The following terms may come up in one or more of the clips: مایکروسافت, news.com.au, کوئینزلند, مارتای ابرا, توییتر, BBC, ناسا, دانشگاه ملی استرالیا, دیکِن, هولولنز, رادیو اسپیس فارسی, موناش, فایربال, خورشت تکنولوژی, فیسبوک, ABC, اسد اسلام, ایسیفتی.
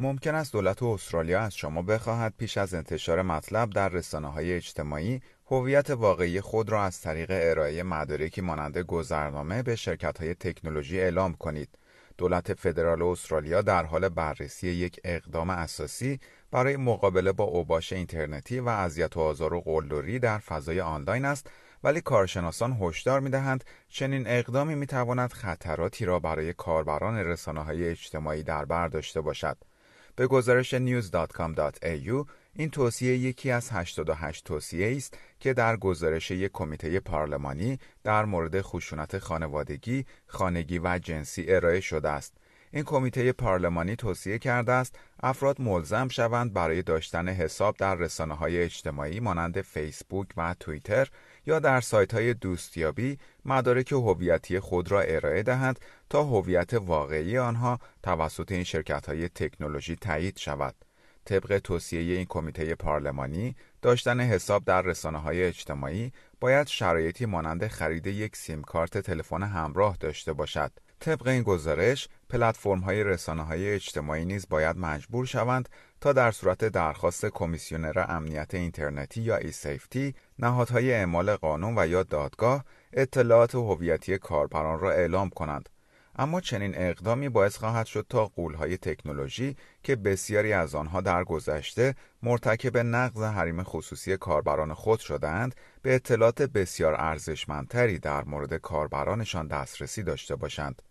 ممکن است دولت استرالیا از شما بخواهد پیش از انتشار مطلب در رسانه‌های اجتماعی هویت واقعی خود را از طریق ارائه مدارکی مانند گذرنامه به شرکت‌های تکنولوژی اعلام کنید. دولت فدرال استرالیا در حال بررسی یک اقدام اساسی برای مقابله با اوباش اینترنتی و اذیت و آزار و قلدری در فضای آنلاین است، ولی کارشناسان هشدار می‌دهند چنین اقدامی می‌تواند خطراتی را برای کاربران رسانه‌های اجتماعی در بر داشته باشد. به گزارش news.com.au، این توصیه یکی از 88 توصیه است که در گزارش یک کمیته پارلمانی در مورد خشونت خانوادگی، خانگی و جنسی ارائه شده است. این کمیته پارلمانی توصیه کرده است افراد ملزم شوند برای داشتن حساب در رسانه‌های اجتماعی مانند فیسبوک و توییتر یا در سایت‌های دوستیابی مدارک هویتی خود را ارائه دهند تا هویت واقعی آنها توسط این شرکت‌های تکنولوژی تایید شود. طبق توصیه این کمیته پارلمانی، داشتن حساب در رسانه‌های اجتماعی باید شرایطی مانند خرید یک سیم کارت تلفن همراه داشته باشد. طبق این گزارش، پلتفرم‌های رسانه‌های اجتماعی نیز باید مجبور شوند تا در صورت درخواست کمیسیونر امنیت اینترنتی یا ایسیفتی، نهادهای اعمال قانون و یا دادگاه اطلاعات هویتی کاربران را اعلام کنند. اما چنین اقدامی باعث خواهد شد تا غول‌های تکنولوژی که بسیاری از آنها در گذشته مرتکب نقض حریم خصوصی کاربران خود شدند، به اطلاعات بسیار ارزشمندتری در مورد کاربرانشان دسترسی داشته باشند.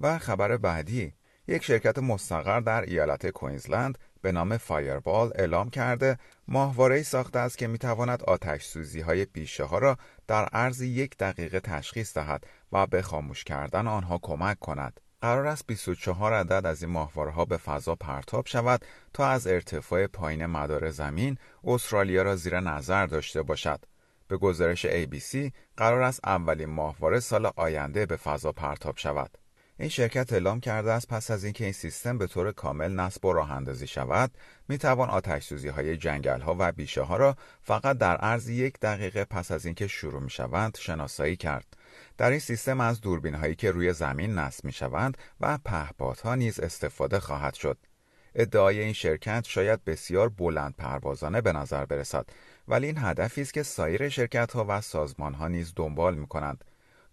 و خبر بعدی، یک شرکت مستقر در ایالت کوئینزلند به نام فایربال اعلام کرده ماهواره‌ای ساخته است که می‌تواند آتش‌سوزی‌های بیشه‌ها را در عرض 1 دقیقه تشخیص دهد و به خاموش کردن آنها کمک کند. قرار است 24 عدد از این ماهواره‌ها به فضا پرتاب شود تا از ارتفاع پایین مدار زمین استرالیا را زیر نظر داشته باشد. به گزارش ABC، قرار است اولین ماهواره سال آینده به فضا پرتاب شود. این شرکت اعلام کرده است پس از اینکه این سیستم به طور کامل نصب و راه اندازی شود، می توان آتش‌سوزی‌های جنگل‌ها و بیشه‌ها را فقط در عرض 1 دقیقه پس از اینکه شروع می‌شوند شناسایی کرد. در این سیستم از دوربین‌هایی که روی زمین نصب می‌شوند و پهپادها نیز استفاده خواهد شد. ادعای این شرکت شاید بسیار بلند پروازانه به نظر برسد، ولی این هدفی است که سایر شرکت‌ها و سازمان‌ها نیز دنبال می‌کنند.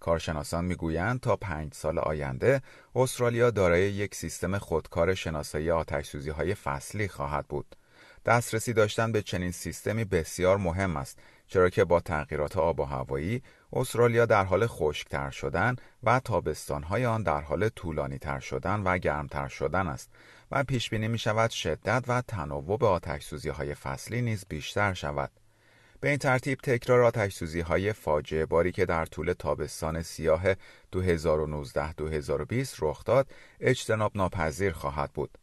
کارشناسان میگویند تا 5 سال آینده استرالیا دارای یک سیستم خودکار شناسایی آتش‌سوزی‌های فصلی خواهد بود. دسترسی داشتن به چنین سیستمی بسیار مهم است، چرا که با تغییرات آب و هوایی استرالیا در حال خشک‌تر شدن و تابستان‌های آن در حال طولانی‌تر شدن و گرم‌تر شدن است و پیش‌بینی می‌شود شدت و تنوع آتش‌سوزی‌های فصلی نیز بیشتر شود. به این ترتیب تکرار آتش‌سوزی‌های فاجعه باری که در طول تابستان سیاه 2019-2020 رخ داد، اجتناب ناپذیر خواهد بود.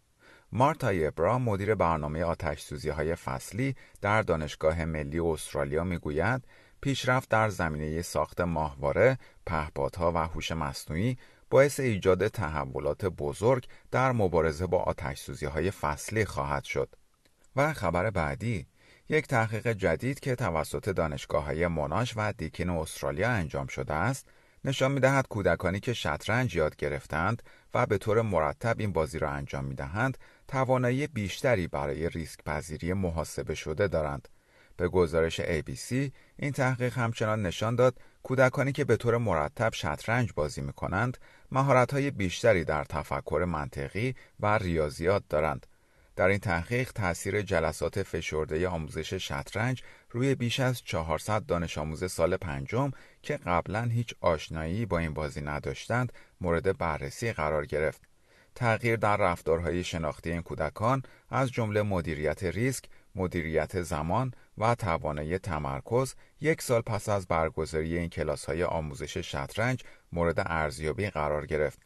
مارتای ابرا، مدیر برنامه آتش‌سوزی‌های فصلی در دانشگاه ملی استرالیا می‌گوید پیشرفت در زمینه ساخت ماهواره، پهپادها و هوش مصنوعی باعث ایجاد تحولات بزرگ در مبارزه با آتش‌سوزی‌های فصلی خواهد شد. و خبر بعدی، یک تحقیق جدید که توسط دانشگاه‌های موناش و دیکِن استرالیا انجام شده است، نشان می‌دهد کودکانی که شطرنج یاد گرفتند و به طور مرتب این بازی را انجام می‌دهند، توانایی بیشتری برای ریسک‌پذیری محاسبه شده دارند. به گزارش ABC، این تحقیق همچنان نشان داد کودکانی که به طور مرتب شطرنج بازی می‌کنند، مهارت‌های بیشتری در تفکر منطقی و ریاضیات دارند. در این تحقیق تاثیر جلسات فشرده آموزش شطرنج روی بیش از 400 دانش آموز سال 5 که قبلا هیچ آشنایی با این بازی نداشتند مورد بررسی قرار گرفت. تغییر در رفتارهای شناختی این کودکان از جمله مدیریت ریسک، مدیریت زمان و توانایی تمرکز 1 سال پس از برگزاری این کلاس‌های آموزش شطرنج مورد ارزیابی قرار گرفت.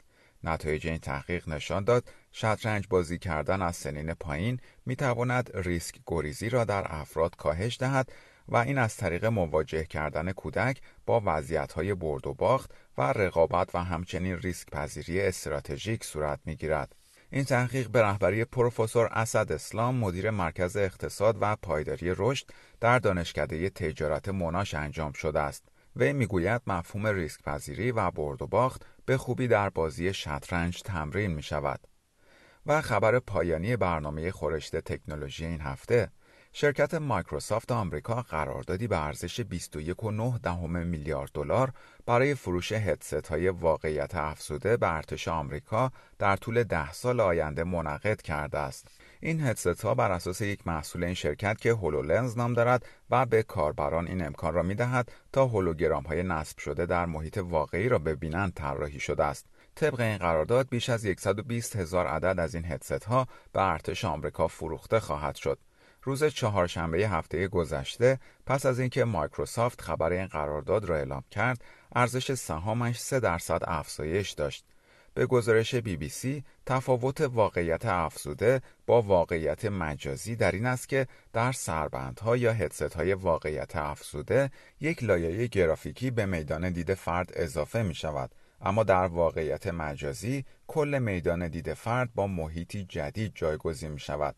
نتایج این تحقیق نشان داد شطرنج بازی کردن از سنین پایین میتواند ریسک گریزی را در افراد کاهش دهد و این از طریق مواجه کردن کودک با وضعیت‌های برد و باخت و رقابت و همچنین ریسک پذیری استراتژیک صورت می‌گیرد. این تحقیق به رهبری پروفسور اسد اسلام، مدیر مرکز اقتصاد و پایداری رشد در دانشکده تجارت موناش انجام شده است. وی می‌گوید مفهوم ریسک پذیری و برد و باخت به خوبی در بازی شطرنج تمرین می‌شود. و خبر پایانی برنامه خورشت تکنولوژی این هفته، شرکت مایکروسافت آمریکا قراردادی به ارزش 21.9 میلیارد دلار برای فروش هدست‌های واقعیت افزوده به ارتش آمریکا در طول 10 سال آینده منعقد کرده است. این هدست‌ها بر اساس یک محصول این شرکت که هولولنز نام دارد و به کاربران این امکان را می‌دهد تا هولوگرام‌های نصب شده در محیط واقعی را ببینند طراحی شده است. طبق این قرارداد بیش از 120,000 عدد از این هدست‌ها به ارتش آمریکا فروخته خواهد شد. روز چهارشنبه هفته گذشته پس از اینکه مایکروسافت خبر این قرارداد را اعلام کرد، ارزش سهامش 3% افزایش داشت. به گزارش BBC، تفاوت واقعیت افزوده با واقعیت مجازی در این است که در سربندها یا هدست‌های واقعیت افزوده یک لایه گرافیکی به میدان دید فرد اضافه می شود، اما در واقعیت مجازی کل میدان دید فرد با محیطی جدید جایگزین می شود.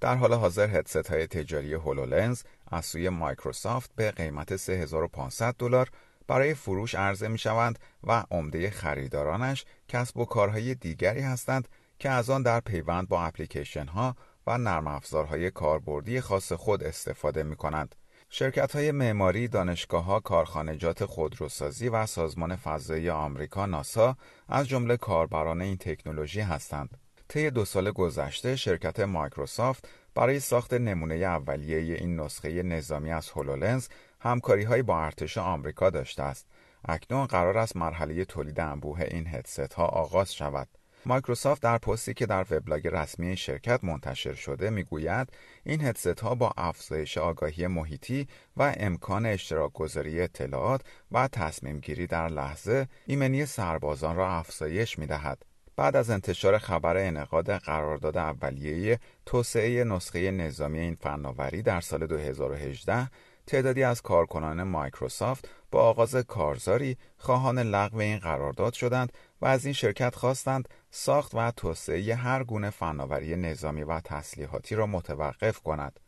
در حال حاضر هدست‌های تجاری هولولنز از سوی مایکروسافت به قیمت $3,500 برای فروش عرضه می‌شوند و عمده خریدارانش کسب و کارهای دیگری هستند که از آن در پیوند با اپلیکیشن‌ها و نرم‌افزارهای کاربردی خاص خود استفاده می‌کنند. شرکت‌های معماری، دانشگاه‌ها، کارخانجات خودروسازی و سازمان فضایی آمریکا ناسا از جمله کاربران این تکنولوژی هستند. طی 2 سال گذشته شرکت مایکروسافت برای ساخت نمونه اولیه این نسخه نظامی از هولولنز همکاری‌هایی با ارتش آمریکا داشته است. اکنون قرار است مرحله تولید انبوه این هدست‌ها آغاز شود. مایکروسافت در پستی که در وبلاگ رسمی شرکت منتشر شده می‌گوید این هدست‌ها با افزایش آگاهی محیطی و امکان اشتراک‌گذاری اطلاعات و تصمیم‌گیری در لحظه ایمنی سربازان را افزایش می‌دهد. بعد از انتشار خبر انعقاد قرارداد اولیه توسعه نسخه نظامی این فناوری در سال 2018، تعدادی از کارکنان مایکروسافت با آغاز کارزاری خواهان لغو این قرارداد شدند و از این شرکت خواستند ساخت و توسعه هر گونه فناوری نظامی و تسلیحاتی را متوقف کند.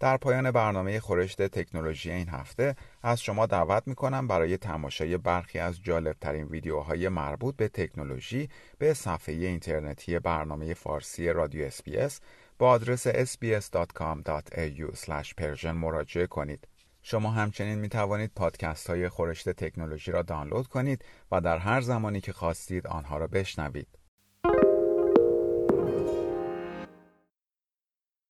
در پایان برنامه خورشت تکنولوژی این هفته از شما دعوت می‌کنم برای تماشای برخی از جالب‌ترین ویدیوهای مربوط به تکنولوژی به صفحه اینترنتی برنامه فارسی رادیو اسپیس با آدرس sbs.com.au/persian مراجعه کنید. شما همچنین می‌توانید پادکست‌های خورشت تکنولوژی را دانلود کنید و در هر زمانی که خواستید آنها را بشنوید.